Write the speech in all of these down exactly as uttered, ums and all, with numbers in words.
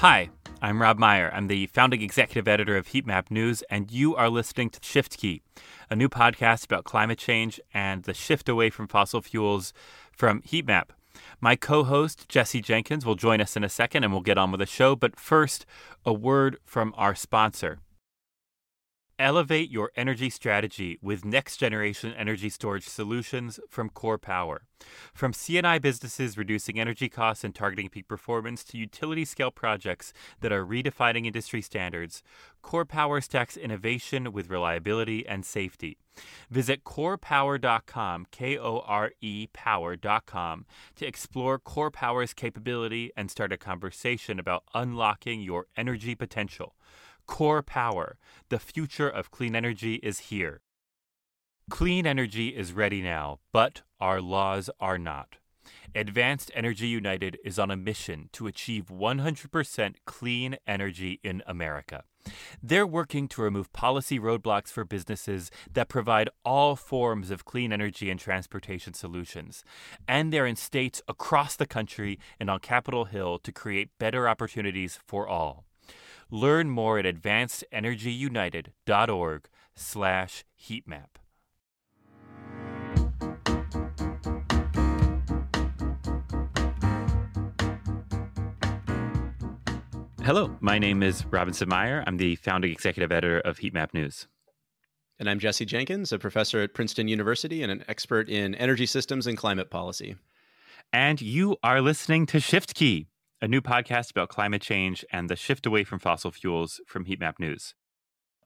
Hi, I'm Rob Meyer. I'm the founding executive editor of Heatmap News, and you are listening to Shift Key, a new podcast about climate change and the shift away from fossil fuels from Heatmap. My co-host, Jesse Jenkins, will join us in a second, and we'll get on with the show. But first, a word from our sponsor. Elevate your energy strategy with next-generation energy storage solutions from Core Power. From C and I businesses reducing energy costs and targeting peak performance to utility-scale projects that are redefining industry standards, Core Power stacks innovation with reliability and safety. Visit core power dot com, K O R E power dot com, to explore Core Power's capability and start a conversation about unlocking your energy potential. Core Power, the future of clean energy is here. Clean energy is ready now, but our laws are not. Advanced Energy United is on a mission to achieve one hundred percent clean energy in America. They're working to remove policy roadblocks for businesses that provide all forms of clean energy and transportation solutions. And they're in states across the country and on Capitol Hill to create better opportunities for all. Learn more at advanced energy united dot org slash heatmap. Hello, my name is Robinson Meyer. I'm the founding executive editor of Heatmap News. And I'm Jesse Jenkins, a professor at Princeton University and an expert in energy systems and climate policy. And you are listening to Shift Key, a new podcast about climate change and the shift away from fossil fuels from Heatmap News.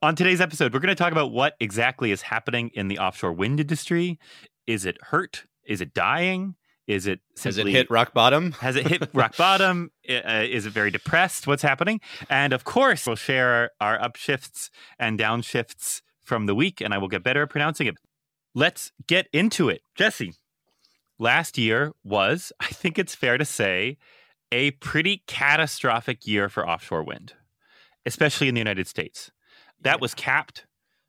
On today's episode, we're going to talk about what exactly is happening in the offshore wind industry. Is it hurt? Is it dying? Is it simply... Has it hit rock bottom? Has it hit rock bottom? Uh, is it very depressed? What's happening? And of course, we'll share our, our upshifts and downshifts from the week, and I will get better at pronouncing it. Let's get into it. Jesse, last year was, I think it's fair to say, a pretty catastrophic year for offshore wind, especially in the United States. That yeah. was capped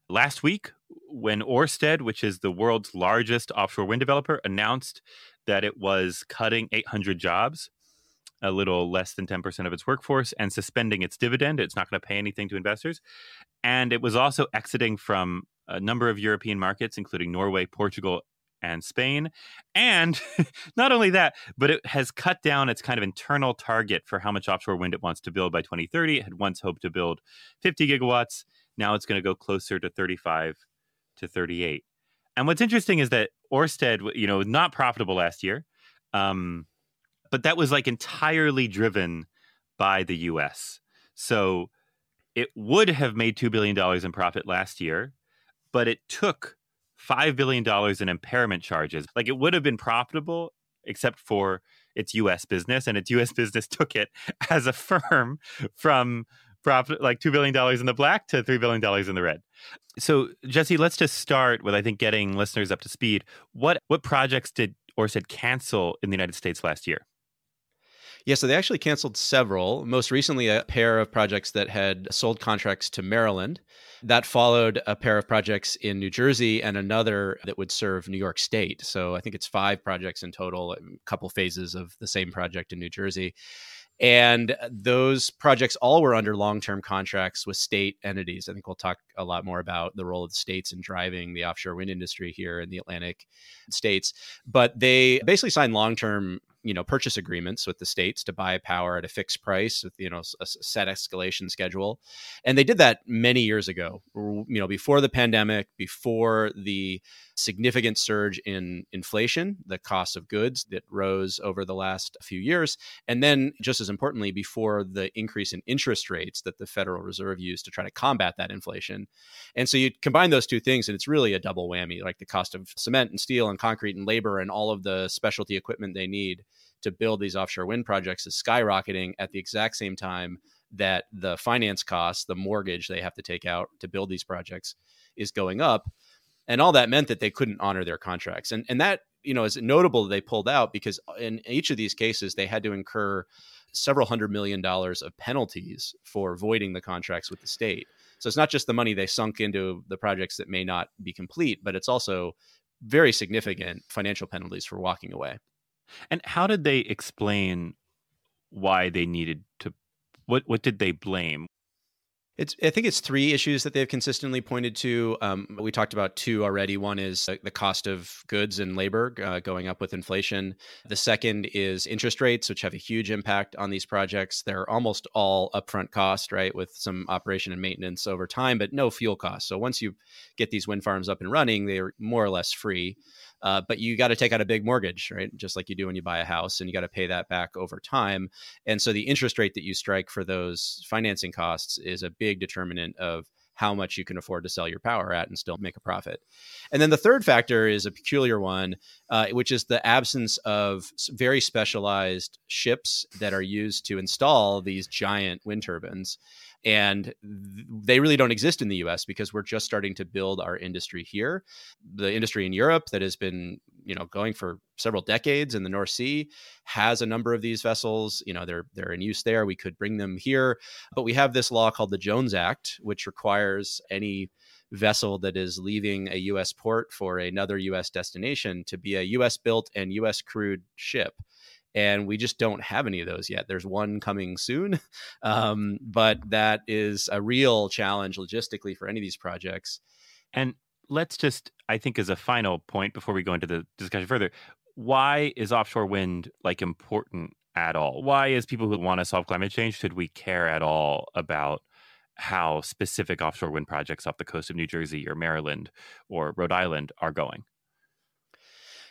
last week when Orsted, which is the world's largest offshore wind developer, announced that it was cutting eight hundred jobs, a little less than ten percent of its workforce, and suspending its dividend. It's not going to pay anything to investors. And it was also exiting from a number of European markets, including Norway, Portugal, and Spain. And not only that, but it has cut down its kind of internal target for how much offshore wind it wants to build by twenty thirty. It had once hoped to build fifty gigawatts. Now it's going to go closer to thirty-five to thirty-eight. And what's interesting is that Orsted, you know, was not profitable last year, um, but that was like entirely driven by the U S. So it would have made two billion dollars in profit last year, but it took five billion dollars in impairment charges. Like it would have been profitable except for its U S business, and its U S business took it as a firm from profit, like two billion dollars in the black to three billion dollars in the red. So Jesse, let's just start with, I think, getting listeners up to speed. What what projects did Orsted cancel in the United States last year? Yeah, so they actually canceled several, most recently a pair of projects that had sold contracts to Maryland. That followed a pair of projects in New Jersey and another that would serve New York State. So I think it's five projects in total, a couple phases of the same project in New Jersey. And those projects all were under long-term contracts with state entities. I think we'll talk a lot more about the role of the states in driving the offshore wind industry here in the Atlantic states. But they basically signed long-term, you know, purchase agreements with the states to buy power at a fixed price with, you know, a set escalation schedule. And they did that many years ago, you know, before the pandemic, before the significant surge in inflation, the cost of goods that rose over the last few years. And then just as importantly, before the increase in interest rates that the Federal Reserve used to try to combat that inflation. And so you combine those two things and it's really a double whammy, like the cost of cement and steel and concrete and labor and all of the specialty equipment they need to build these offshore wind projects is skyrocketing at the exact same time that the finance costs, the mortgage they have to take out to build these projects is going up. And all that meant that they couldn't honor their contracts. And, and that, you know, is notable they pulled out because in each of these cases, they had to incur several hundred million dollars of penalties for voiding the contracts with the state. So it's not just the money they sunk into the projects that may not be complete, but it's also very significant financial penalties for walking away. And how did they explain why they needed to, What what did they blame? It's, I think it's three issues that they've consistently pointed to. Um, we talked about two already. One is the cost of goods and labor uh, going up with inflation. The second is interest rates, which have a huge impact on these projects. They're almost all upfront cost, right, with some operation and maintenance over time, but no fuel costs. So once you get these wind farms up and running, they're more or less free. Uh, but you got to take out a big mortgage, right? Just like you do when you buy a house, and you got to pay that back over time. And so the interest rate that you strike for those financing costs is a big determinant of how much you can afford to sell your power at and still make a profit. And then the third factor is a peculiar one, uh, which is the absence of very specialized ships that are used to install these giant wind turbines. And they really don't exist in the U S because we're just starting to build our industry here. The industry in Europe that has been, you know, going for several decades in the North Sea has a number of these vessels. You know, they're they're in use there. We could bring them here, but we have this law called the Jones Act, which requires any vessel that is leaving a U S port for another U S destination to be a U S built and U S crewed ship. And we just don't have any of those yet. There's one coming soon, um, but that is a real challenge logistically for any of these projects. And let's just, I think, as a final point before we go into the discussion further, why is offshore wind like important at all? Why is people who want to solve climate change, should we care at all about how specific offshore wind projects off the coast of New Jersey or Maryland or Rhode Island are going?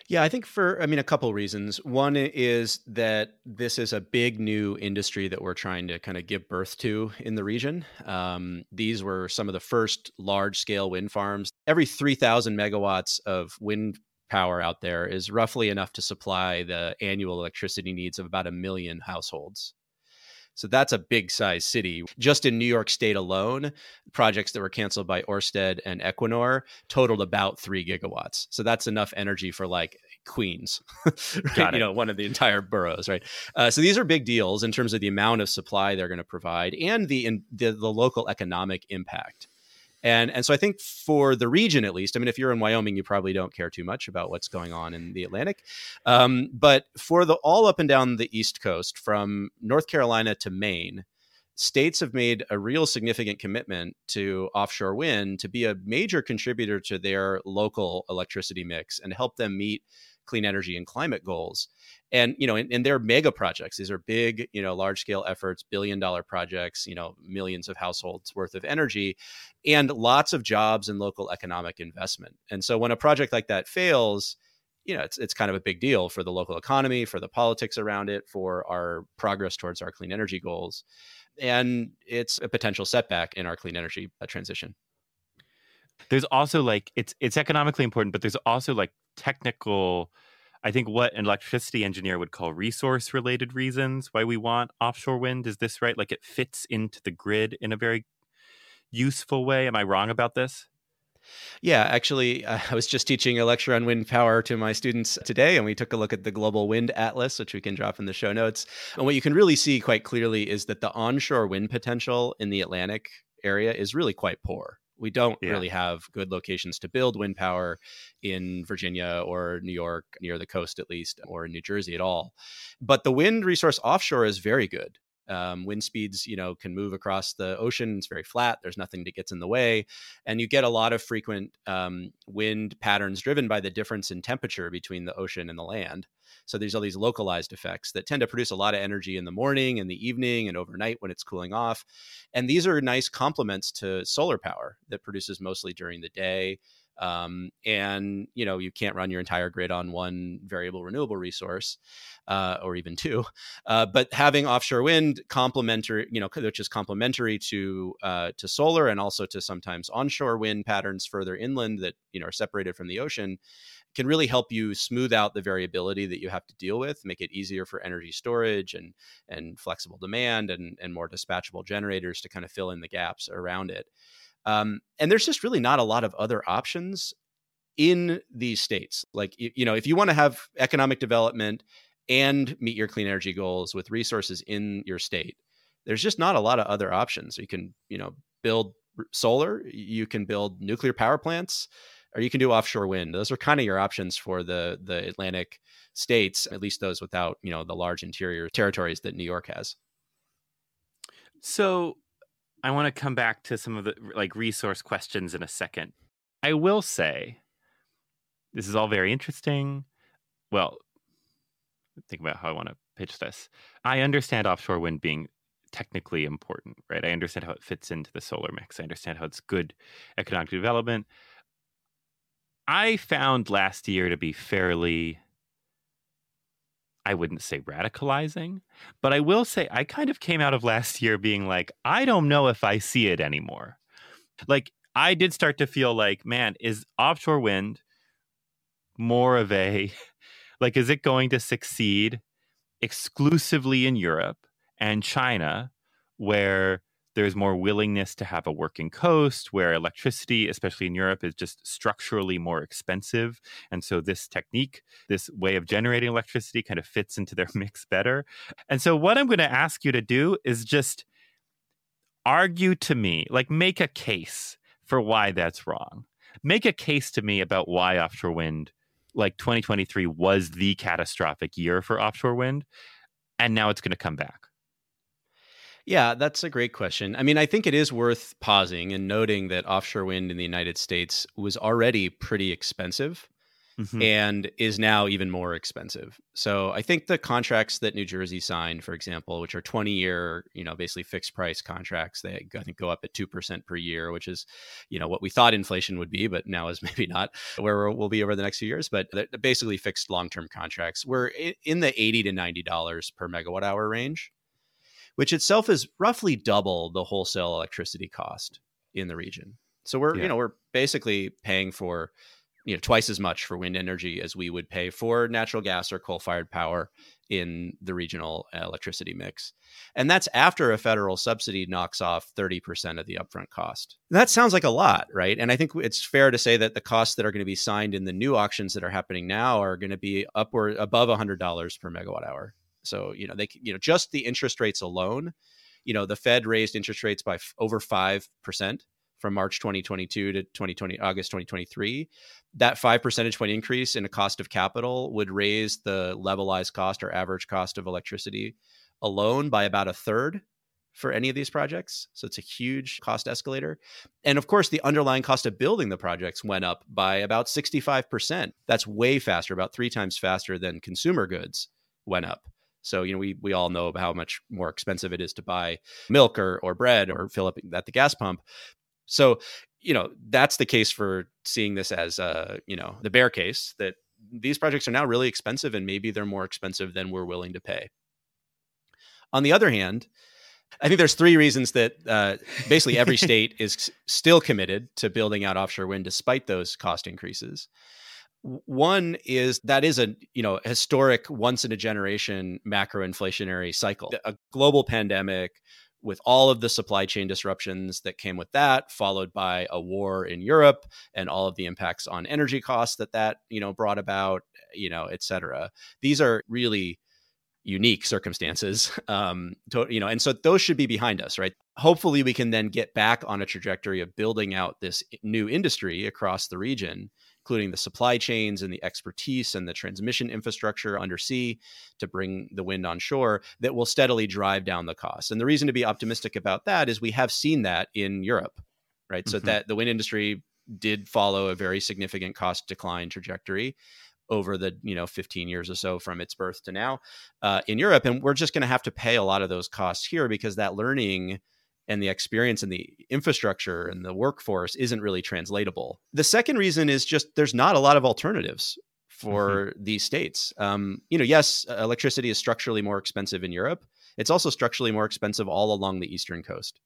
Yeah, I think for, I mean, a couple of reasons. One is that this is a big new industry that we're trying to kind of give birth to in the region. Um, these were some of the first large-scale wind farms. Every three thousand megawatts of wind power out there is roughly enough to supply the annual electricity needs of about a million households. So that's a big size city. Just in New York State alone, projects that were canceled by Orsted and Equinor totaled about three gigawatts. So that's enough energy for like Queens, right? You know, one of the entire boroughs, right? Uh, so these are big deals in terms of the amount of supply they're going to provide and the, in, the the local economic impact. And and so I think for the region, at least, I mean, if you're in Wyoming, you probably don't care too much about what's going on in the Atlantic. Um, but for the all up and down the East Coast, from North Carolina to Maine, states have made a real significant commitment to offshore wind to be a major contributor to their local electricity mix and help them meet clean energy and climate goals. And, you know, and, and they're mega projects. These are big, you know, large scale efforts, billion dollar projects, you know, millions of households worth of energy and lots of jobs and local economic investment. And so when a project like that fails, you know, it's it's kind of a big deal for the local economy, for the politics around it, for our progress towards our clean energy goals. And it's a potential setback in our clean energy transition. There's also like, it's it's economically important, but there's also like technical, I think what an electricity engineer would call resource related reasons why we want offshore wind. Is this right? Like it fits into the grid in a very useful way. Am I wrong about this? Yeah, actually, uh, I was just teaching a lecture on wind power to my students today, and we took a look at the Global Wind Atlas, which we can drop in the show notes. And what you can really see quite clearly is that the onshore wind potential in the Atlantic area is really quite poor. We don't yeah. really have good locations to build wind power in Virginia or New York, near the coast at least, or in New Jersey at all. But the wind resource offshore is very good. Um, wind speeds, you know, can move across the ocean. It's very flat. There's nothing that gets in the way. And you get a lot of frequent um, wind patterns driven by the difference in temperature between the ocean and the land. So there's all these localized effects that tend to produce a lot of energy in the morning and the evening and overnight when it's cooling off. And these are nice complements to solar power that produces mostly during the day. Um, and, you know, you can't run your entire grid on one variable renewable resource, uh, or even two, uh, but having offshore wind complementary, you know, which is complementary to, uh, to solar and also to sometimes onshore wind patterns further inland that, you know, are separated from the ocean, can really help you smooth out the variability that you have to deal with, make it easier for energy storage and, and flexible demand and, and more dispatchable generators to kind of fill in the gaps around it. Um, and there's just really not a lot of other options in these states. Like, you know, if you want to have economic development and meet your clean energy goals with resources in your state, there's just not a lot of other options. You can, you know, build solar, you can build nuclear power plants, or you can do offshore wind. Those are kind of your options for the, the Atlantic states, at least those without, you know, the large interior territories that New York has. So I want to come back to some of the like resource questions in a second. I will say this is all very interesting. Well, think about how I want to pitch this. I understand offshore wind being technically important, right? I understand how it fits into the solar mix. I understand how it's good economic development. I found last year to be fairly, I wouldn't say radicalizing, but I will say I kind of came out of last year being like, I don't know if I see it anymore. Like, I did start to feel like, man, is offshore wind more of a, like, is it going to succeed exclusively in Europe and China, where there's more willingness to have a working coast, where electricity, especially in Europe, is just structurally more expensive? And so this technique, this way of generating electricity kind of fits into their mix better. And so what I'm going to ask you to do is just argue to me, like make a case for why that's wrong. Make a case to me about why offshore wind, like twenty twenty-three was the catastrophic year for offshore wind, and now it's going to come back. Yeah, that's a great question. I mean, I think it is worth pausing and noting that offshore wind in the United States was already pretty expensive mm-hmm. and is now even more expensive. So I think the contracts that New Jersey signed, for example, which are twenty-year, you know, basically fixed price contracts, they I think go up at two percent per year, which is, you know, what we thought inflation would be, but now is maybe not where we'll be over the next few years. But they're basically fixed long-term contracts. We're in the eighty to ninety dollars per megawatt hour range, which itself is roughly double the wholesale electricity cost in the region. So we're, yeah. you know, we're basically paying for, you know, twice as much for wind energy as we would pay for natural gas or coal-fired power in the regional electricity mix. And that's after a federal subsidy knocks off thirty percent of the upfront cost. That sounds like a lot, right? And I think it's fair to say that the costs that are going to be signed in the new auctions that are happening now are going to be upward above one hundred dollars per megawatt hour. So, you know, they, you know, just the interest rates alone, you know, the Fed raised interest rates by f- over five percent from March twenty twenty-two to twenty twenty, August twenty twenty-three. That five percentage point increase in the cost of capital would raise the levelized cost or average cost of electricity alone by about a third for any of these projects. So it's a huge cost escalator. And of course, the underlying cost of building the projects went up by about sixty-five percent. That's way faster, about three times faster than consumer goods went up. So, you know, we we all know about how much more expensive it is to buy milk or, or bread or fill up at the gas pump. So, you know, that's the case for seeing this as, uh, you know, the bear case, that these projects are now really expensive and maybe they're more expensive than we're willing to pay. On the other hand, I think there's three reasons that uh, basically every state is still committed to building out offshore wind despite those cost increases. One is that is a, you know, historic once in a generation macro inflationary cycle, a global pandemic with all of the supply chain disruptions that came with that, followed by a war in Europe and all of the impacts on energy costs that that, you know, brought about, you know, et cetera. These are really unique circumstances, um, to, you know, and so those should be behind us, right? Hopefully we can then get back on a trajectory of building out this new industry across the region, including the supply chains and the expertise and the transmission infrastructure undersea to bring the wind onshore that will steadily drive down the cost. And the reason to be optimistic about that is we have seen that in Europe, right? Mm-hmm. So that the wind industry did follow a very significant cost decline trajectory over the, you know, fifteen years or so from its birth to now uh, in Europe. And we're just going to have to pay a lot of those costs here because that learning and the experience and the infrastructure and the workforce isn't really translatable. The second reason is just there's not a lot of alternatives for mm-hmm. these states. Um, you know, yes, electricity is structurally more expensive in Europe. It's also structurally more expensive all along the eastern coast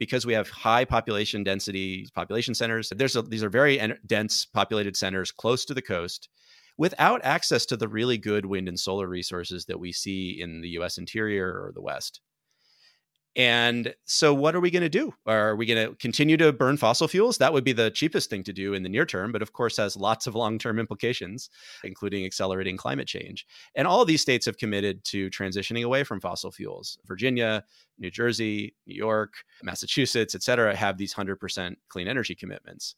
because we have high population density, population centers. There's a, these are very en- dense populated centers close to the coast without access to the really good wind and solar resources that we see in the U S interior or the West. And so what are we going to do? Are we going to continue to burn fossil fuels? That would be the cheapest thing to do in the near term, but of course has lots of long-term implications, including accelerating climate change. And all of these states have committed to transitioning away from fossil fuels. Virginia, New Jersey, New York, Massachusetts, et cetera, have these one hundred percent clean energy commitments.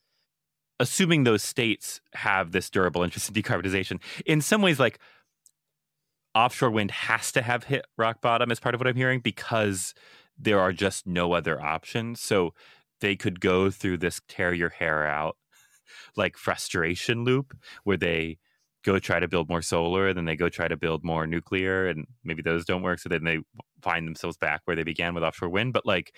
Assuming those states have this durable interest in decarbonization, in some ways, like offshore wind has to have hit rock bottom, is part of what I'm hearing, because there are just no other options. So they could go through this tear your hair out like frustration loop where they go try to build more solar and then they go try to build more nuclear and maybe those don't work. So then they find themselves back where they began with offshore wind. But like,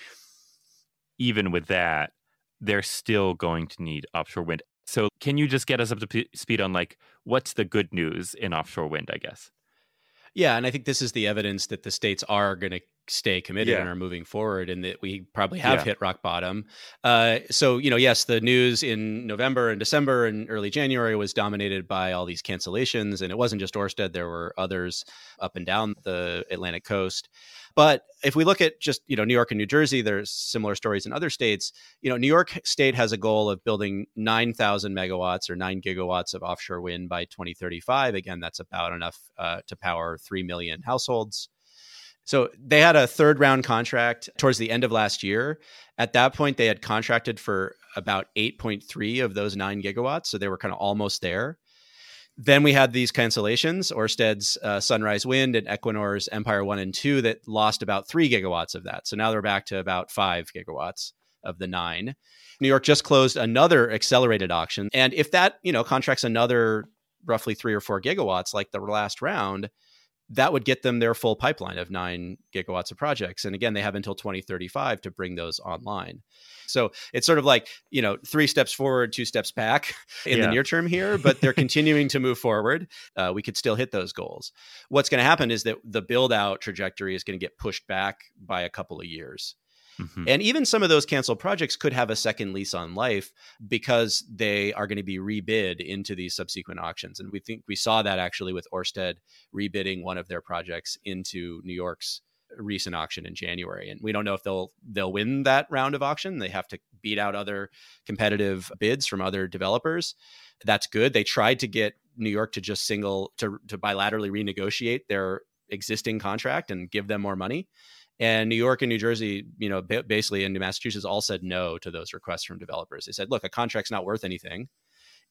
even with that, they're still going to need offshore wind. So can you just get us up to p- speed on like, what's the good news in offshore wind, I guess? Yeah. And I think this is the evidence that the states are going to stay committed yeah. and are moving forward and that we probably have yeah. hit rock bottom. Uh, so, you know, yes, the news in November and December and early January was dominated by all these cancellations. And it wasn't just Orsted. There were others up and down the Atlantic coast. But if we look at just, you know, New York and New Jersey, there's similar stories in other states. You know, New York State has a goal of building nine thousand megawatts or nine gigawatts of offshore wind by twenty thirty-five. Again, that's about enough uh, to power three million households. So they had a third round contract towards the end of last year. At that point, they had contracted for about eight point three of those nine gigawatts. So they were kind of almost there. Then we had these cancellations, Orsted's uh, Sunrise Wind and Equinor's Empire one and two that lost about three gigawatts of that. So now they're back to about five gigawatts of the nine. New York just closed another accelerated auction. And if that, you know, contracts another roughly three or four gigawatts like the last round, that would get them their full pipeline of nine gigawatts of projects. And again, they have until twenty thirty-five to bring those online. So it's sort of like, you know, three steps forward, two steps back in yeah. the near term here, but they're continuing to move forward. Uh, we could still hit those goals. What's going to happen is that the build out trajectory is going to get pushed back by a couple of years. Mm-hmm. And even some of those canceled projects could have a second lease on life because they are going to be rebid into these subsequent auctions. And we think we saw that actually with Orsted rebidding one of their projects into New York's recent auction in January. And we don't know if they'll they'll win that round of auction. They have to beat out other competitive bids from other developers. That's good. They tried to get New York to just single to, to bilaterally renegotiate their existing contract and give them more money. And New York and New Jersey, you know, basically, and New Massachusetts all said no to those requests from developers. They said, look, a contract's not worth anything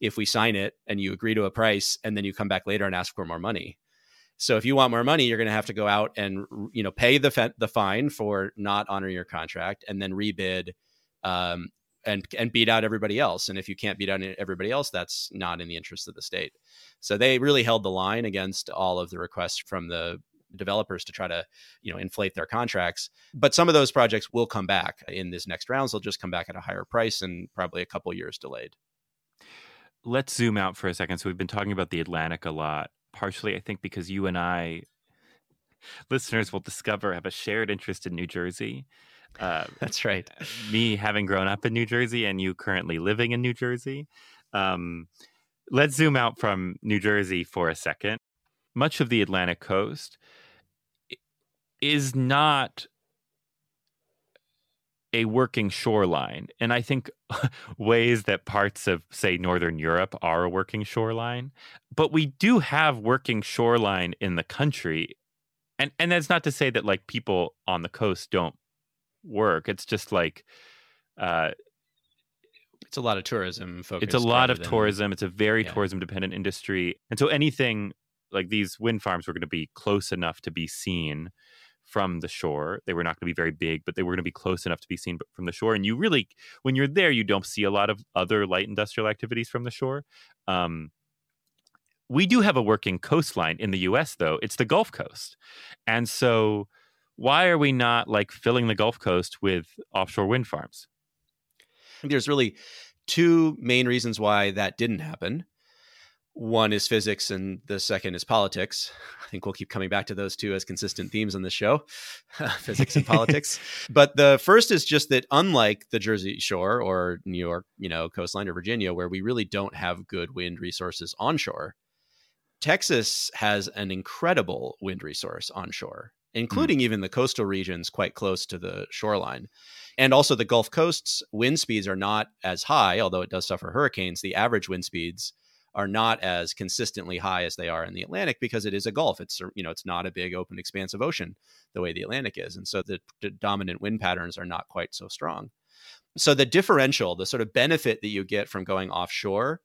if we sign it and you agree to a price and then you come back later and ask for more money. So if you want more money, you're going to have to go out and, you know, pay the fe- the fine for not honoring your contract and then rebid um, and, and beat out everybody else. And if you can't beat out everybody else, that's not in the interest of the state. So they really held the line against all of the requests from the developers to try to, you know, inflate their contracts. But some of those projects will come back in this next round. So they'll just come back at a higher price and probably a couple years delayed. Let's zoom out for a second. So we've been talking about the Atlantic a lot, partially, I think, because you and I, listeners will discover, have a shared interest in New Jersey. Uh, That's right. Me having grown up in New Jersey and you currently living in New Jersey. Um, let's zoom out from New Jersey for a second. Much of the Atlantic coast is not a working shoreline. And I think ways that parts of, say, Northern Europe are a working shoreline. But we do have working shoreline in the country. And and that's not to say that, like, people on the coast don't work. It's just like... Uh, it's a lot of tourism focus. It's a lot of tourism. It's a very yeah. tourism-dependent industry. And so anything... like these wind farms were going to be close enough to be seen from the shore. They were not going to be very big, but they were going to be close enough to be seen from the shore. And you really, when you're there, you don't see a lot of other light industrial activities from the shore. Um, we do have a working coastline in the U S, though. It's the Gulf Coast. And so why are we not like filling the Gulf Coast with offshore wind farms? There's really two main reasons why that didn't happen. One is physics and the second is politics. I think we'll keep coming back to those two as consistent themes on this show, physics and politics. But the first is just that unlike the Jersey Shore or New York, you know, coastline or Virginia, where we really don't have good wind resources onshore, Texas has an incredible wind resource onshore, including mm. even the coastal regions quite close to the shoreline. And also the Gulf Coast's wind speeds are not as high, although it does suffer hurricanes. The average wind speeds are not as consistently high as they are in the Atlantic because it is a Gulf. It's, you know, it's not a big open expanse of ocean the way the Atlantic is. And so the, the dominant wind patterns are not quite so strong. So the differential, the sort of benefit that you get from going offshore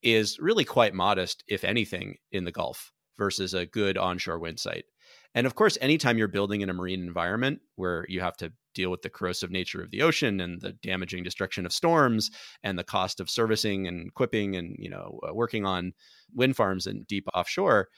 is really quite modest, if anything, in the Gulf versus a good onshore wind site. And of course, anytime you're building in a marine environment where you have to deal with the corrosive nature of the ocean and the damaging destruction of storms and the cost of servicing and equipping and, you know, working on wind farms and deep offshore,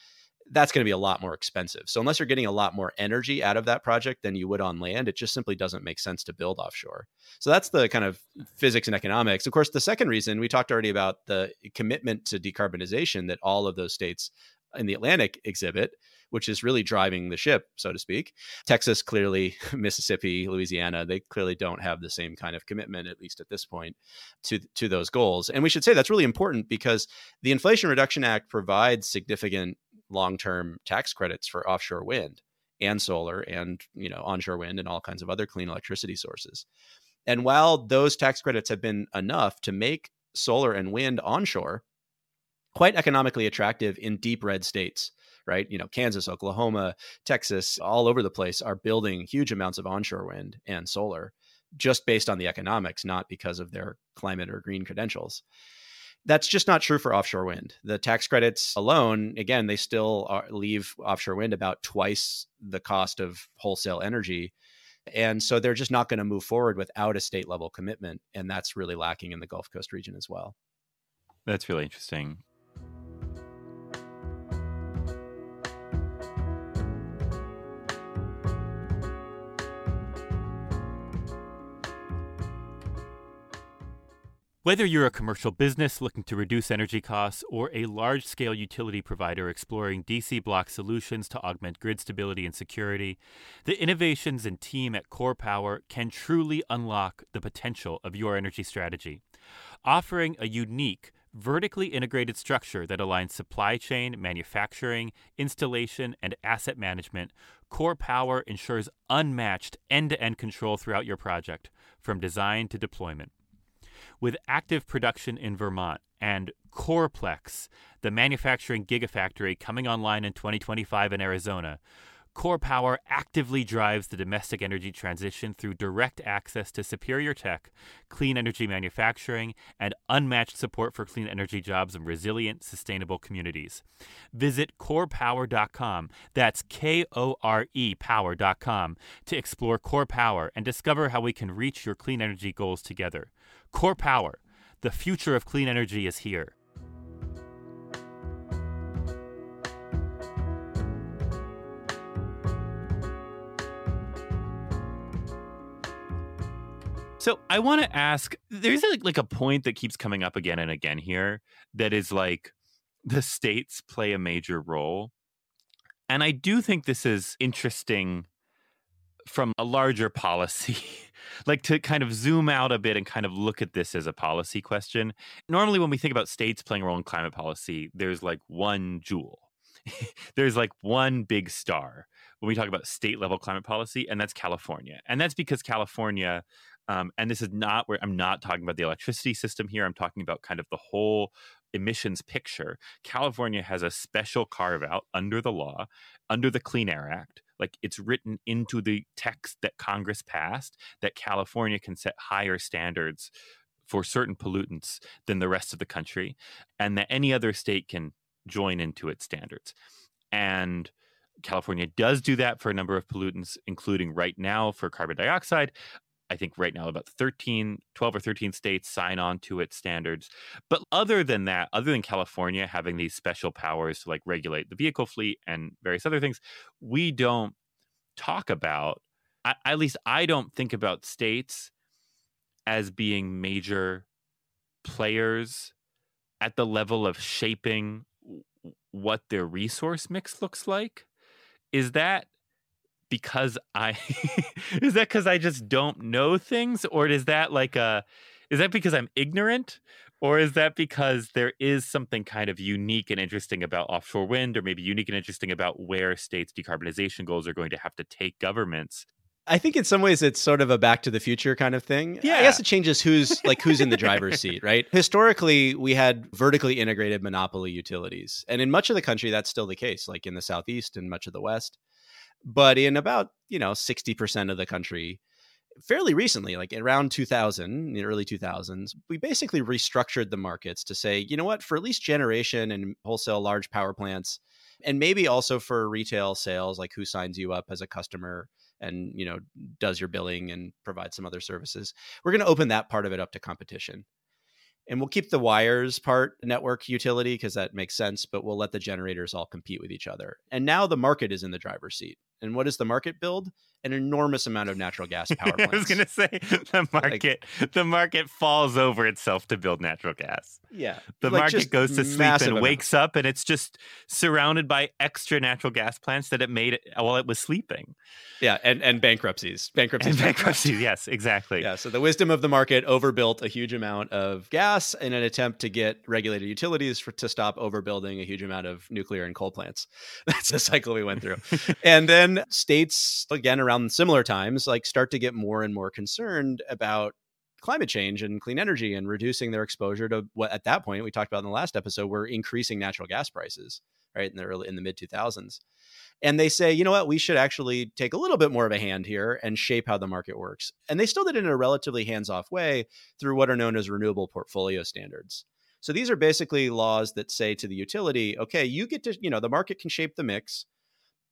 that's going to be a lot more expensive. So unless you're getting a lot more energy out of that project than you would on land, it just simply doesn't make sense to build offshore. So that's the kind of physics and economics. Of course, the second reason, we talked already about the commitment to decarbonization that all of those states in the Atlantic exhibit, which is really driving the ship, so to speak. Texas, clearly, Mississippi, Louisiana, they clearly don't have the same kind of commitment, at least at this point, to, to those goals. And we should say that's really important because the Inflation Reduction Act provides significant long-term tax credits for offshore wind and solar and, you know, onshore wind and all kinds of other clean electricity sources. And while those tax credits have been enough to make solar and wind onshore quite economically attractive in deep red states, right? You know, Kansas, Oklahoma, Texas, all over the place are building huge amounts of onshore wind and solar just based on the economics, not because of their climate or green credentials. That's just not true for offshore wind. The tax credits alone, again, they still are, leave offshore wind about twice the cost of wholesale energy. And so they're just not going to move forward without a state level commitment. And that's really lacking in the Gulf Coast region as well. That's really interesting. Whether you're a commercial business looking to reduce energy costs or a large-scale utility provider exploring D C block solutions to augment grid stability and security, the innovations and team at Core Power can truly unlock the potential of your energy strategy, offering a unique, vertically integrated structure that aligns supply chain, manufacturing, installation, and asset management. Core Power ensures unmatched end-to-end control throughout your project, from design to deployment. With active production in Vermont and Coreplex, the manufacturing gigafactory coming online in twenty twenty-five in Arizona, Core Power actively drives the domestic energy transition through direct access to superior tech, clean energy manufacturing, and unmatched support for clean energy jobs and resilient, sustainable communities. Visit core power dot com, that's K O R E power dot com, to explore Core Power and discover how we can reach your clean energy goals together. Core Power, the future of clean energy is here. So I want to ask, there's like, like a point that keeps coming up again and again here that is like the states play a major role. And I do think this is interesting from a larger policy, like to kind of zoom out a bit and kind of look at this as a policy question. Normally, when we think about states playing a role in climate policy, there's like one jewel. There's like one big star when we talk about state level climate policy, and that's California. And that's because California, um, and this is not where I'm not talking about the electricity system here. I'm talking about kind of the whole emissions picture. California has a special carve out under the law, under the Clean Air Act. Like it's written into the text that Congress passed that California can set higher standards for certain pollutants than the rest of the country, and that any other state can join into its standards. And California does do that for a number of pollutants, including right now for carbon dioxide. I think right now about thirteen, twelve or thirteen states sign on to its standards. But other than that, other than California having these special powers to like regulate the vehicle fleet and various other things, we don't talk about, at least I don't think about states as being major players at the level of shaping what their resource mix looks like. Is that because I, is that because I just don't know things? Or is that like a, is that because I'm ignorant? Or is that because there is something kind of unique and interesting about offshore wind, or maybe unique and interesting about where states' decarbonization goals are going to have to take governments? I think in some ways it's sort of a back to the future kind of thing. Yeah. I guess it changes who's like who's in the driver's seat, right? Historically, we had vertically integrated monopoly utilities. And in much of the country, that's still the case, like in the Southeast and much of the West. But in about, you know, sixty percent of the country, fairly recently, like around two thousand, the early two thousands, we basically restructured the markets to say, you know what, for at least generation and wholesale large power plants, And maybe also for retail sales, like who signs you up as a customer and, you know, does your billing and provides some other services. We're going to open that part of it up to competition. And we'll keep the wires part network utility because that makes sense, but we'll let the generators all compete with each other. And now the market is in the driver's seat. And what does the market build? An enormous amount of natural gas power plants. I was going to say the market, like, the market falls over itself to build natural gas. Yeah. The like market goes to sleep and amount. wakes up and it's just surrounded by extra natural gas plants that it made while it was sleeping. Yeah. And, and bankruptcies, bankruptcies, and bankruptcies. Yes, exactly. Yeah. So the wisdom of the market overbuilt a huge amount of gas in an attempt to get regulated utilities for, to stop overbuilding a huge amount of nuclear and coal plants. That's the cycle we went through. And then states, again, around similar times, like start to get more and more concerned about climate change and clean energy and reducing their exposure to what at that point we talked about in the last episode were increasing natural gas prices, right? In the early, in the mid two thousands. And they say, you know what, we should actually take a little bit more of a hand here and shape how the market works. And they still did it in a relatively hands-off way through what are known as renewable portfolio standards. So these are basically laws that say to the utility, okay, you get to, you know, the market can shape the mix,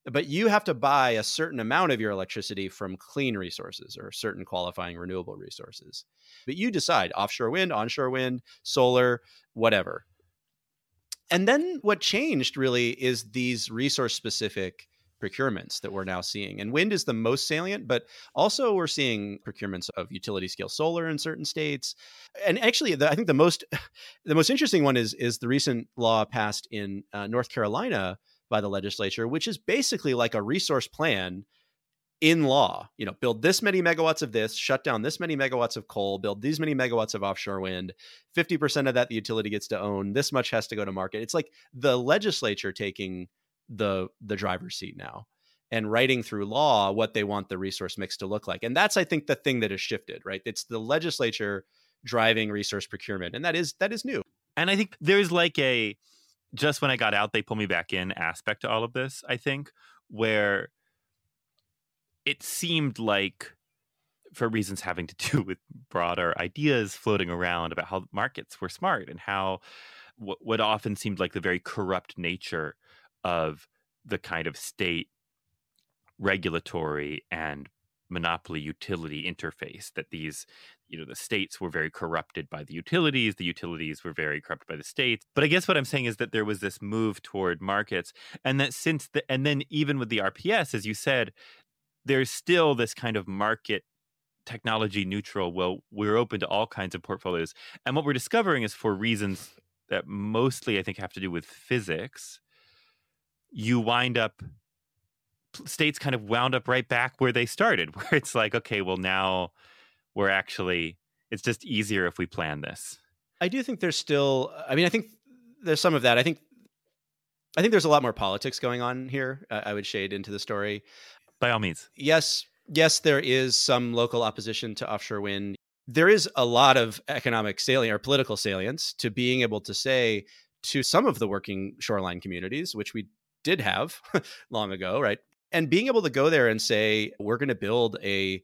but you have to buy a certain amount of your electricity from clean resources or certain qualifying renewable resources. But you decide offshore wind, onshore wind, solar, whatever. And then what changed really is these resource-specific procurements that we're now seeing. And wind is the most salient, but also we're seeing procurements of utility-scale solar in certain states. And actually, the, I think the most the most interesting one is, is the recent law passed in uh, North Carolina by the legislature, which is basically like a resource plan in law. You know, build this many megawatts of this, shut down this many megawatts of coal, build these many megawatts of offshore wind, fifty percent of that the utility gets to own, this much has to go to market. It's like the legislature taking the the driver's seat now and writing through law what they want the resource mix to look like. And that's, I think, the thing that has shifted, right? It's the legislature driving resource procurement. And that is that is new. And I think there's like a just when I got out, they pulled me back in aspect to all of this, I think, where it seemed like, for reasons having to do with broader ideas floating around about how markets were smart and how what, what often seemed like the very corrupt nature of the kind of state regulatory and monopoly utility interface, that these, you know, the states were very corrupted by the utilities, the utilities were very corrupted by the states. But I guess what I'm saying is that there was this move toward markets, and that since the, and then even with the R P S, as you said, there's still this kind of market technology neutral, well, we're open to all kinds of portfolios. And what we're discovering is, for reasons that mostly I think have to do with physics, you wind up states kind of wound up right back where they started, where it's like, okay, well, now we're actually, it's just easier if we plan this. I do think there's still, I mean, I think there's some of that. I think, I think there's a lot more politics going on here. Uh, I would shade into the story. By all means. Yes. Yes, there is some local opposition to offshore wind. There is a lot of economic salience or political salience to being able to say to some of the working shoreline communities, which we did have long ago, right? And being able to go there and say, we're going to build a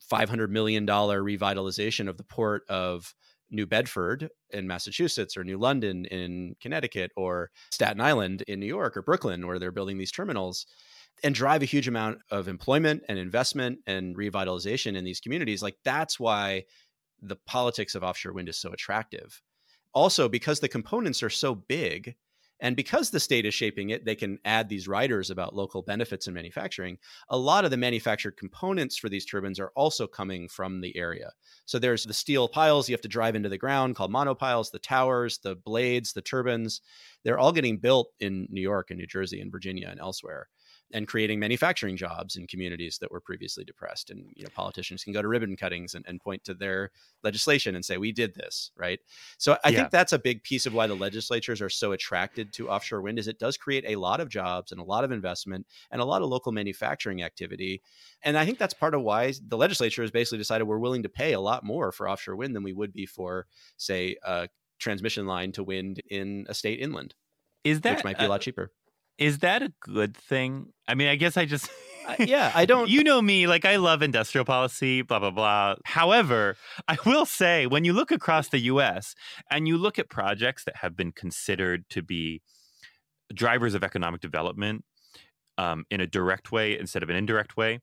five hundred million dollars revitalization of the port of New Bedford in Massachusetts, or New London in Connecticut, or Staten Island in New York, or Brooklyn, where they're building these terminals, and drive a huge amount of employment and investment and revitalization in these communities. Like, that's why the politics of offshore wind is so attractive. Also, because the components are so big, and because the state is shaping it, they can add these riders about local benefits in manufacturing. A lot of the manufactured components for these turbines are also coming from the area. So there's the steel piles you have to drive into the ground called monopiles, the towers, the blades, the turbines. They're all getting built in New York and New Jersey and Virginia and elsewhere, and creating manufacturing jobs in communities that were previously depressed. And, you know, politicians can go to ribbon cuttings and, and point to their legislation and say, we did this, right? So I yeah. think that's a big piece of why the legislatures are so attracted to offshore wind, is it does create a lot of jobs and a lot of investment and a lot of local manufacturing activity. And I think that's part of why the legislature has basically decided we're willing to pay a lot more for offshore wind than we would be for, say, a transmission line to wind in a state inland, is that, which might be uh, a lot cheaper. Is that a good thing? I mean, I guess I just... uh, yeah, I don't... You know me, like, I love industrial policy, blah, blah, blah. However, I will say, when you look across the U S and you look at projects that have been considered to be drivers of economic development um, in a direct way instead of an indirect way,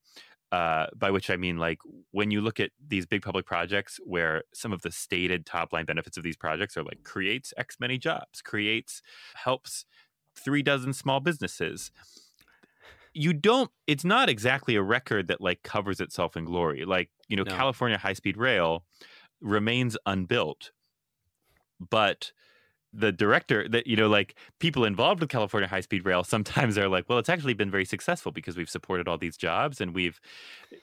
uh, by which I mean, like, when you look at these big public projects where some of the stated top line benefits of these projects are like creates X many jobs, creates, helps three dozen small businesses. You don't, it's not exactly a record that like covers itself in glory. Like, you know, no. California high-speed rail remains unbuilt, but the director that, you know, like people involved with California high-speed rail sometimes are like, well, it's actually been very successful because we've supported all these jobs and we've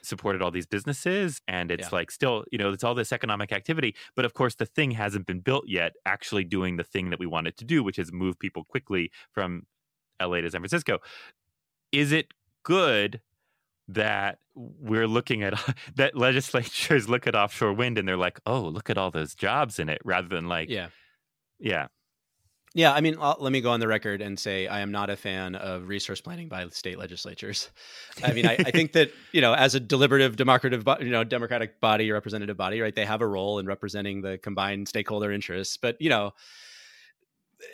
supported all these businesses. And it's yeah. like still, you know, it's all this economic activity. But of course, the thing hasn't been built yet, actually doing the thing that we wanted to do, which is move people quickly from L A to San Francisco. Is it good that we're looking at that legislatures look at offshore wind and they're like, oh, look at all those jobs in it, rather than like, yeah, yeah, yeah. I mean, I'll, let me go on the record and say I am not a fan of resource planning by state legislatures. I mean, I, I think that, you know, as a deliberative, democratic, you know, democratic body, representative body, right? They have a role in representing the combined stakeholder interests, but you know,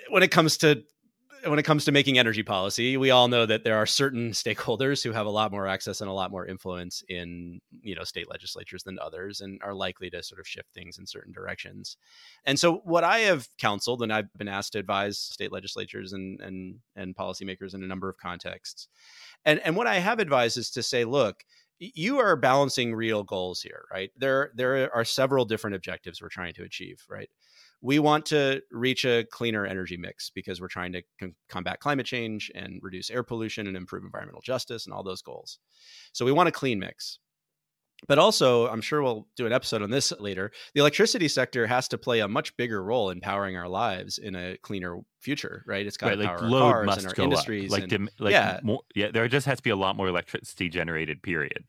when it comes to When it comes to making energy policy, we all know that there are certain stakeholders who have a lot more access and a lot more influence in, you know, state legislatures than others and are likely to sort of shift things in certain directions. And so what I have counseled, and I've been asked to advise state legislatures and and and policymakers in a number of contexts. And and what I have advised is to say, look, you are balancing real goals here, right? There there are several different objectives we're trying to achieve, right? We want to reach a cleaner energy mix because we're trying to com- combat climate change and reduce air pollution and improve environmental justice and all those goals. So we want a clean mix. But also, I'm sure we'll do an episode on this later, the electricity sector has to play a much bigger role in powering our lives in a cleaner future, right? It's got right, to power like our cars must and our go industries. Like, and, dim, like yeah. More, yeah, there just has to be a lot more electricity generated, period.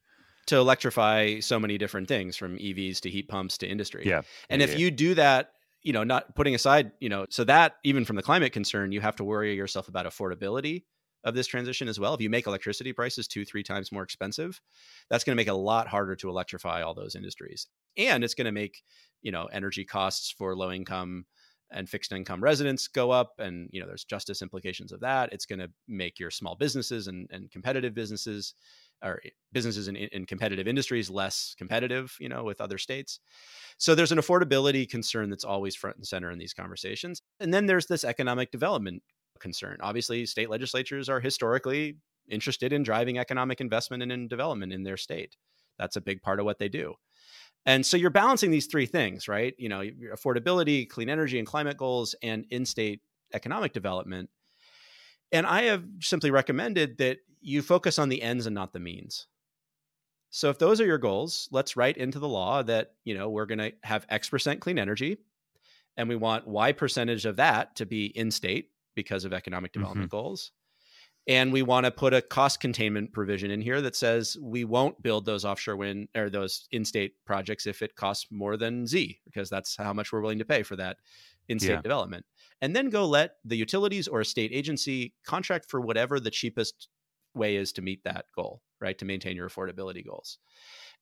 To electrify so many different things, from E Vs to heat pumps to industry. Yeah. And yeah, if yeah. you do that, you know, not putting aside, you know, so that even from the climate concern, you have to worry yourself about affordability of this transition as well. If you make electricity prices two, three times more expensive, that's going to make it a lot harder to electrify all those industries. And it's going to make, you know, energy costs for low income and fixed income residents go up. And, you know, there's justice implications of that. It's going to make your small businesses and, and competitive businesses or businesses in, in competitive industries less competitive, you know, with other states. So there's an affordability concern that's always front and center in these conversations. And then there's this economic development concern. Obviously, state legislatures are historically interested in driving economic investment and in development in their state. That's a big part of what they do. And so you're balancing these three things, right? You know, affordability, clean energy and climate goals, and in-state economic development. And I have simply recommended that you focus on the ends and not the means. So if those are your goals, let's write into the law that, you know, we're going to have X percent clean energy and we want Y percentage of that to be in state because of economic development mm-hmm. goals. And we want to put a cost containment provision in here that says we won't build those offshore wind or those in-state projects if it costs more than Z, because that's how much we're willing to pay for that in-state yeah. development. And then go let the utilities or a state agency contract for whatever the cheapest way is to meet that goal, right? To maintain your affordability goals.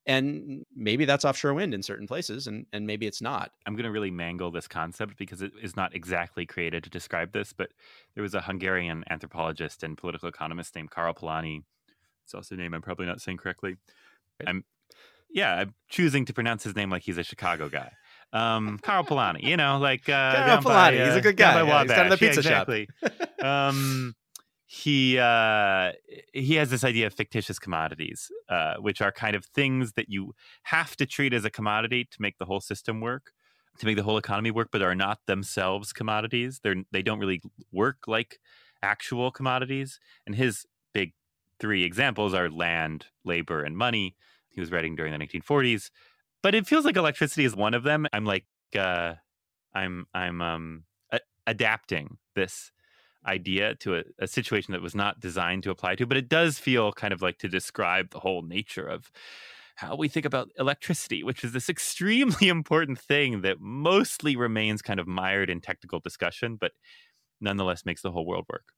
And maybe that's offshore wind in certain places, and, and maybe it's not. I'm going to really mangle this concept because it is not exactly created to describe this, but there was a Hungarian anthropologist and political economist named Karol Polanyi. It's also a name I'm probably not saying correctly. I'm, yeah, I'm choosing to pronounce his name like he's a Chicago guy. Um, Karol Polanyi, you know, like... Uh, Karol Polanyi, uh, he's a good guy. Yeah, he's down in the pizza yeah, exactly. shop. um... He uh, he has this idea of fictitious commodities, uh, which are kind of things that you have to treat as a commodity to make the whole system work, to make the whole economy work, but are not themselves commodities. They're, they don't really work like actual commodities. And his big three examples are land, labor, and money. He was writing during the nineteen forties. But it feels like electricity is one of them. I'm like, uh, I'm, I'm um, a- adapting this idea to a, a situation that was not designed to apply to, but it does feel kind of like to describe the whole nature of how we think about electricity, which is this extremely important thing that mostly remains kind of mired in technical discussion, but nonetheless makes the whole world work.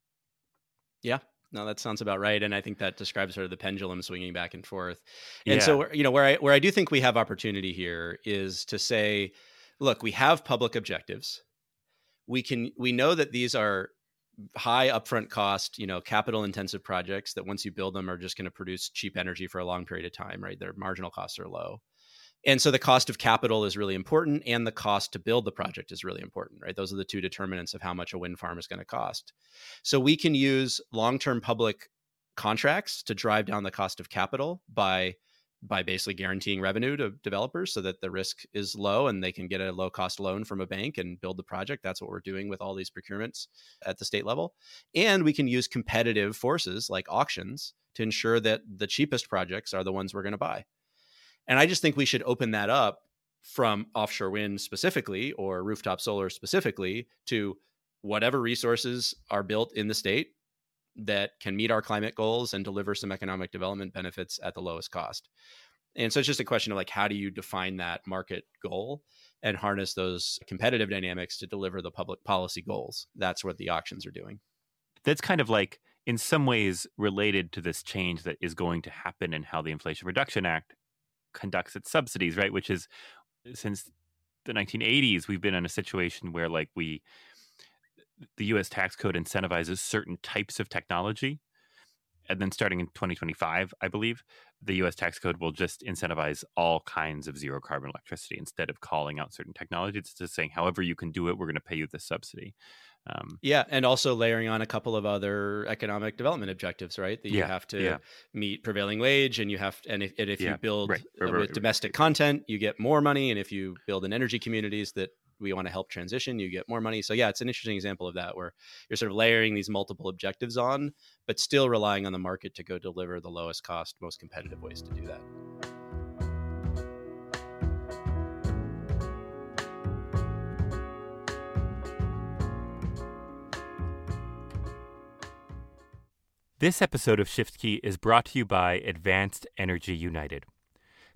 Yeah, no, that sounds about right. And I think that describes sort of the pendulum swinging back and forth. And yeah. so, you know, where I, where I do think we have opportunity here is to say, look, we have public objectives. We can, we know that these are high upfront cost, you know, capital intensive projects that once you build them are just going to produce cheap energy for a long period of time, right? Their marginal costs are low. And so the cost of capital is really important, and the cost to build the project is really important, right? Those are the two determinants of how much a wind farm is going to cost. So we can use long-term public contracts to drive down the cost of capital by, by basically guaranteeing revenue to developers so that the risk is low and they can get a low-cost loan from a bank and build the project. That's what we're doing with all these procurements at the state level. And we can use competitive forces like auctions to ensure that the cheapest projects are the ones we're going to buy. And I just think we should open that up from offshore wind specifically, or rooftop solar specifically, to whatever resources are built in the state that can meet our climate goals and deliver some economic development benefits at the lowest cost. And so it's just a question of like, how do you define that market goal and harness those competitive dynamics to deliver the public policy goals? That's what the auctions are doing. That's kind of like, in some ways, related to this change that is going to happen in how the Inflation Reduction Act conducts its subsidies, right? Which is, since the nineteen eighties, we've been in a situation where like we, the U S tax code incentivizes certain types of technology. And then starting in twenty twenty-five, I believe, the U S tax code will just incentivize all kinds of zero carbon electricity instead of calling out certain technology. It's just saying, however you can do it, we're going to pay you this subsidy. Um, yeah. And also layering on a couple of other economic development objectives, right? That you yeah, have to yeah. meet prevailing wage, and you have to, and if, and if yeah, you build right, right, with right, domestic right. content, you get more money. And if you build in energy communities that we want to help transition, you get more money. So yeah, it's an interesting example of that, where you're sort of layering these multiple objectives on, but still relying on the market to go deliver the lowest cost, most competitive ways to do that. This episode of Shift Key is brought to you by Advanced Energy United.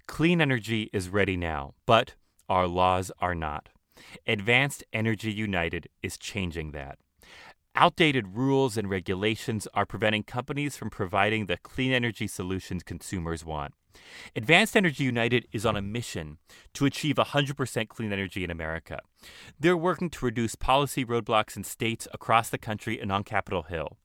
Clean energy is ready now, but our laws are not. Advanced Energy United is changing that. Outdated rules and regulations are preventing companies from providing the clean energy solutions consumers want. Advanced Energy United is on a mission to achieve one hundred percent clean energy in America. They're working to reduce policy roadblocks in states across the country and on Capitol Hill.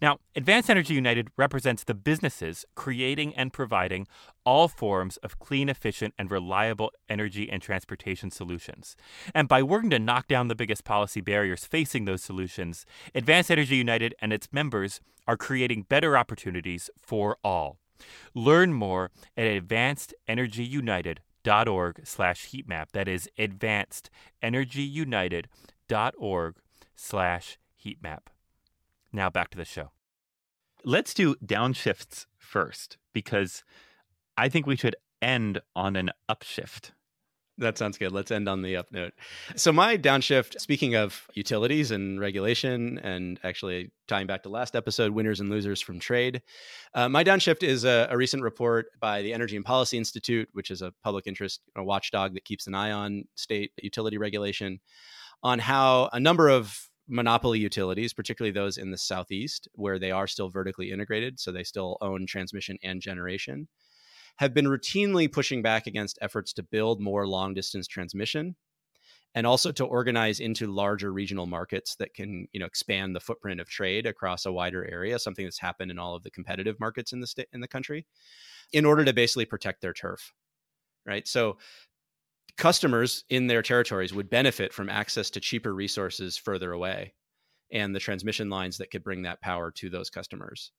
Now, Advanced Energy United represents the businesses creating and providing all forms of clean, efficient, and reliable energy and transportation solutions. And by working to knock down the biggest policy barriers facing those solutions, Advanced Energy United and its members are creating better opportunities for all. Learn more at advanced energy united dot org slash heatmap. That is advanced energy united dot org slash heatmap. Now back to the show. Let's do downshifts first, because I think we should end on an upshift. That sounds good. Let's end on the up note. So my downshift, speaking of utilities and regulation, and actually tying back to last episode, winners and losers from trade, uh, my downshift is a, a recent report by the Energy and Policy Institute, which is a public interest a watchdog that keeps an eye on state utility regulation, on how a number of monopoly utilities, particularly those in the Southeast, where they are still vertically integrated, so they still own transmission and generation, have been routinely pushing back against efforts to build more long-distance transmission, and also to organize into larger regional markets that can, you know, expand the footprint of trade across a wider area, something that's happened in all of the competitive markets in the state, in the country, in order to basically protect their turf, right? So customers in their territories would benefit from access to cheaper resources further away and the transmission lines that could bring that power to those customers.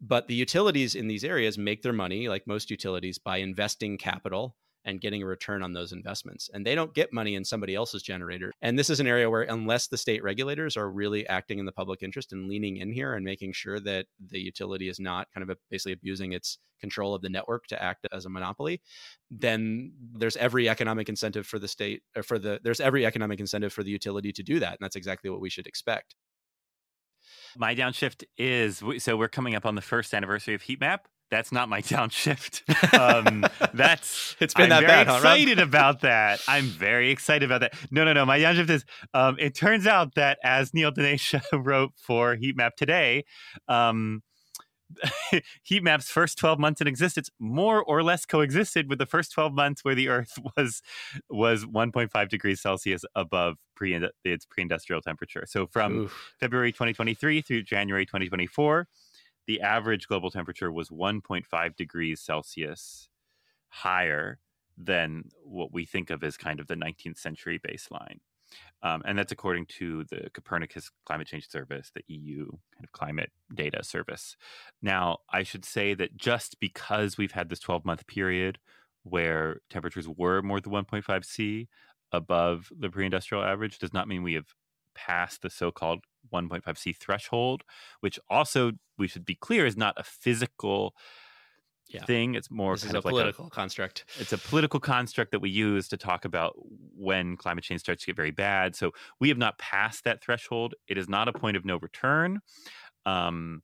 But the utilities in these areas make their money, like most utilities, by investing capital and getting a return on those investments. And they don't get money in somebody else's generator. And this is an area where, unless the state regulators are really acting in the public interest and leaning in here and making sure that the utility is not kind of a, basically abusing its control of the network to act as a monopoly, then there's every economic incentive for the state, or for the, there's every economic incentive for the utility to do that. And that's exactly what we should expect. My downshift is, so we're coming up on the first anniversary of Heatmap. That's not my downshift. Um, that's it's been I'm that bad. I'm very excited huh, about that. I'm very excited about that. No, no, no. My downshift is, um, it turns out that, as Neil Dinesha wrote for Heatmap today, um, Heatmap's first twelve months in existence more or less coexisted with the first twelve months where the Earth was was one point five degrees Celsius above pre its pre-industrial temperature. So from Oof. February twenty twenty-three through January twenty twenty-four, the average global temperature was one point five degrees Celsius higher than what we think of as kind of the nineteenth century baseline. Um, and that's according to the Copernicus Climate Change Service, the E U kind of climate data service. Now, I should say that just because we've had this twelve-month period where temperatures were more than one point five C above the pre-industrial average does not mean we have passed the so-called one point five C threshold, which also, we should be clear, is not a physical Yeah. thing. It's more this kind of a like political a, construct. It's a political construct that we use to talk about when climate change starts to get very bad. So we have not passed that threshold. It is not a point of no return. Um,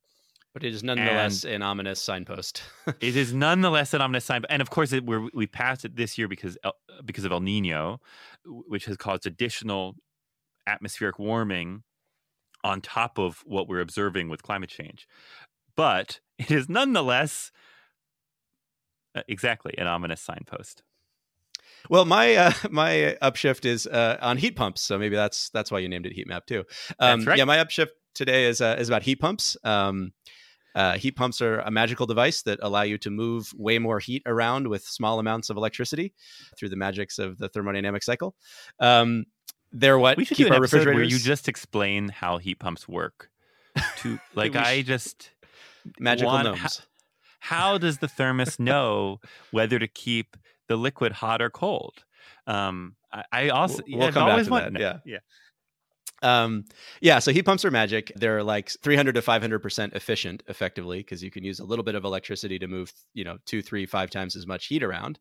but it is nonetheless an ominous signpost. It is nonetheless an ominous signpost. And of course, it, we're, we passed it this year because El, because of El Niño, which has caused additional atmospheric warming on top of what we're observing with climate change. But it is nonetheless... Exactly, an ominous signpost. Well, my uh, my upshift is uh, on heat pumps, so maybe that's that's why you named it Heatmap too. Um, that's right. Yeah, my upshift today is uh, is about heat pumps. Um, uh, heat pumps are a magical device that allow you to move way more heat around with small amounts of electricity through the magics of the thermodynamic cycle. Um, they're what we should keep do an our episode refrigerators. Where you just explain how heat pumps work. To like I just magical want, gnomes. Ha- How does the thermos know whether to keep the liquid hot or cold? Um, I, I also we'll, we'll come always back to that. Yeah, yeah. Um, yeah, so heat pumps are magic. They're like three hundred to five hundred percent efficient, effectively, because you can use a little bit of electricity to move, you know, two, three, five times as much heat around.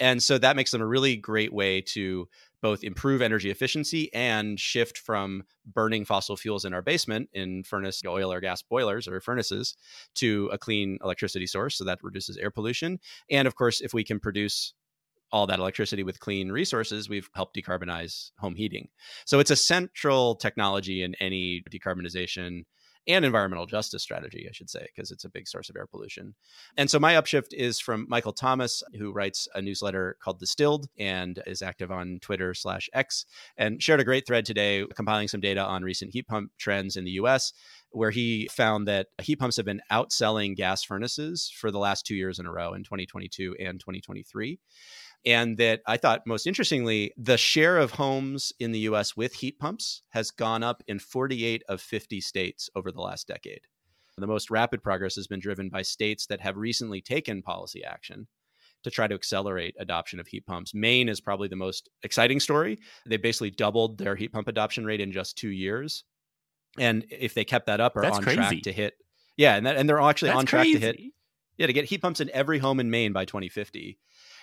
And so that makes them a really great way to both improve energy efficiency and shift from burning fossil fuels in our basement in furnace oil or gas boilers or furnaces to a clean electricity source. So that reduces air pollution. And of course, if we can produce all that electricity with clean resources, we've helped decarbonize home heating. So it's a central technology in any decarbonization and environmental justice strategy, I should say, because it's a big source of air pollution. And so my upshift is from Michael Thomas, who writes a newsletter called Distilled and is active on Twitter slash X, and shared a great thread today compiling some data on recent heat pump trends in the U S, where he found that heat pumps have been outselling gas furnaces for the last two years in a row in twenty twenty-two and twenty twenty-three. And that I thought most interestingly, the share of homes in the U S with heat pumps has gone up in forty-eight of fifty states over the last decade. The most rapid progress has been driven by states that have recently taken policy action to try to accelerate adoption of heat pumps. Maine is probably the most exciting story. They basically doubled their heat pump adoption rate in just two years. And if they kept that up, are That's on crazy. track to hit. Yeah, and that, and they're actually That's on track crazy. to hit. Yeah, to get heat pumps in every home in Maine by twenty fifty.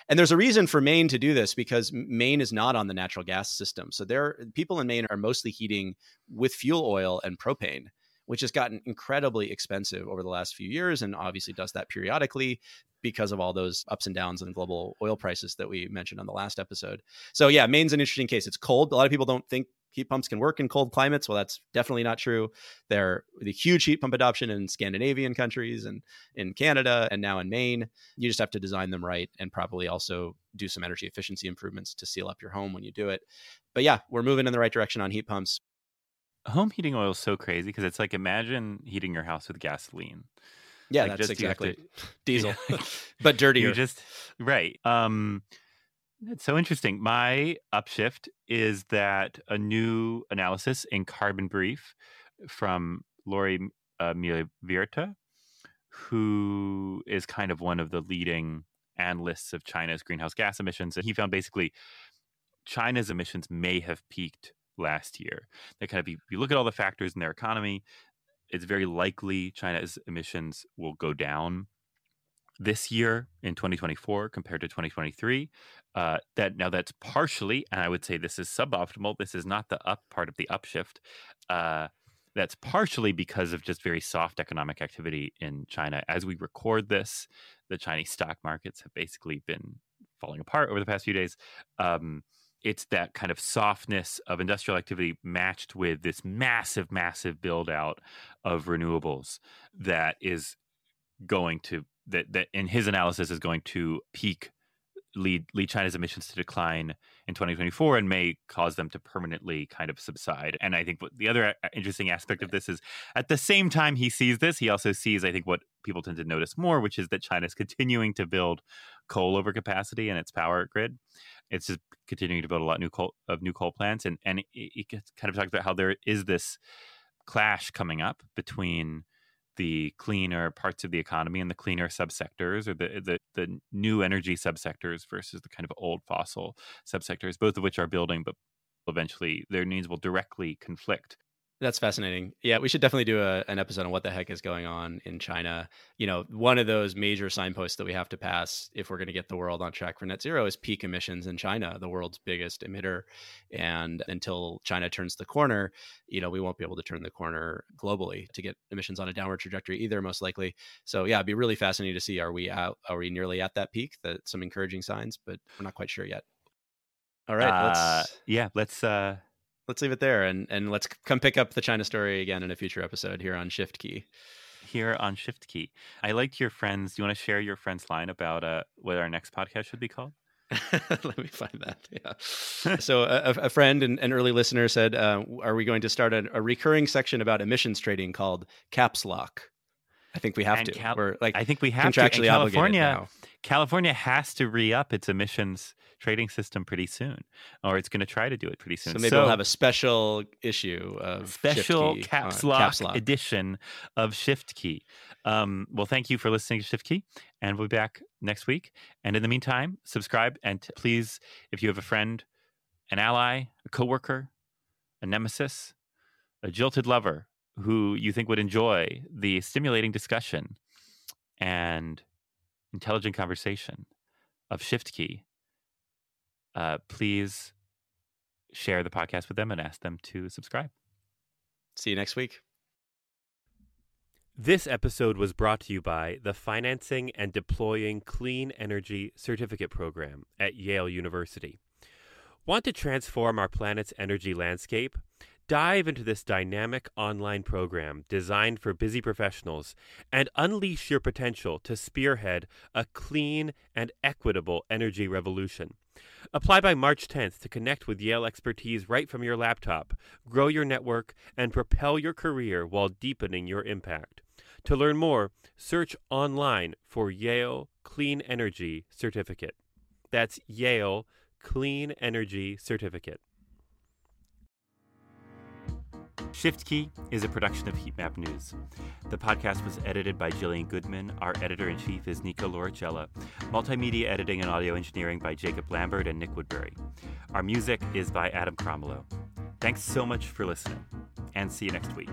And there's a reason for Maine to do this, because Maine is not on the natural gas system. So there, people in Maine are mostly heating with fuel oil and propane, which has gotten incredibly expensive over the last few years and obviously does that periodically because of all those ups and downs in global oil prices that we mentioned on the last episode. So yeah, Maine's an interesting case. It's cold. A lot of people don't think heat pumps can work in cold climates. Well, that's definitely not true. There the huge heat pump adoption in Scandinavian countries and in Canada and now in Maine. You just have to design them right and probably also do some energy efficiency improvements to seal up your home when you do it. But yeah, we're moving in the right direction on heat pumps. Home heating oil is so crazy because it's like, imagine heating your house with gasoline. Yeah, like that's just, exactly to, diesel, but dirtier. You just, right. Um, That's so interesting. My upshift is that a new analysis in Carbon Brief from Laurie uh, Melvierta, who is kind of one of the leading analysts of China's greenhouse gas emissions. And he found basically China's emissions may have peaked last year. That kind of, if you look at all the factors in their economy, it's very likely China's emissions will go down this year in twenty twenty-four compared to twenty twenty-three. Uh, that now that's partially, and I would say this is suboptimal. This is not the up part of the upshift. Uh, that's partially because of just very soft economic activity in China. As we record this, the Chinese stock markets have basically been falling apart over the past few days. Um, it's that kind of softness of industrial activity matched with this massive, massive build out of renewables that is going to, that, that in his analysis is going to peak, lead lead China's emissions to decline in twenty twenty-four and may cause them to permanently kind of subside. And I think what the other interesting aspect of this is, at the same time he sees this, he also sees, I think, what people tend to notice more, which is that China is continuing to build coal overcapacity in its power grid. It's just continuing to build a lot new coal, of new coal plants. And, and he kind of talks about how there is this clash coming up between the cleaner parts of the economy and the cleaner subsectors, or the, the the new energy subsectors versus the kind of old fossil subsectors, both of which are building, but eventually their needs will directly conflict. That's fascinating. Yeah, we should definitely do a, an episode on what the heck is going on in China. You know, one of those major signposts that we have to pass if we're going to get the world on track for net zero is peak emissions in China, the world's biggest emitter. And until China turns the corner, you know, we won't be able to turn the corner globally to get emissions on a downward trajectory either, most likely. So yeah, it'd be really fascinating to see, are we out, are we nearly at that peak? That some encouraging signs, but we're not quite sure yet. All right, uh, let's yeah, let's uh Let's leave it there, and, and let's come pick up the China story again in a future episode here on Shift Key. Here on Shift Key. I liked your friends. Do you want to share your friend's line about uh, what our next podcast should be called? Let me find that. Yeah. So a, a friend and an early listener said, uh, are we going to start a, a recurring section about emissions trading called Caps Lock? I think we have and to. Cal- We're like I think we have contractually to. And California, obligated now. California has to re-up its emissions trading system pretty soon, or it's going to try to do it pretty soon. So maybe so, we'll have a special issue of special Shift Key, Caps Lock, uh, Caps Lock edition of Shift Key. Um, well, thank you for listening to Shift Key, and we'll be back next week. And in the meantime, subscribe, and t- please, if you have a friend, an ally, a coworker, a nemesis, a jilted lover, who you think would enjoy the stimulating discussion and intelligent conversation of Shift Key, uh, please share the podcast with them and ask them to subscribe. See you next week. This episode was brought to you by the Financing and Deploying Clean Energy Certificate Program at Yale University. Want to transform our planet's energy landscape? Dive into this dynamic online program designed for busy professionals and unleash your potential to spearhead a clean and equitable energy revolution. Apply by March tenth to connect with Yale expertise right from your laptop, grow your network, and propel your career while deepening your impact. To learn more, search online for Yale Clean Energy Certificate. That's Yale Clean Energy Certificate. Shift Key is a production of Heatmap News. The podcast was edited by Jillian Goodman. Our editor-in-chief is Nico Loricella. Multimedia editing and audio engineering by Jacob Lambert and Nick Woodbury. Our music is by Adam Cromwell. Thanks so much for listening, and see you next week.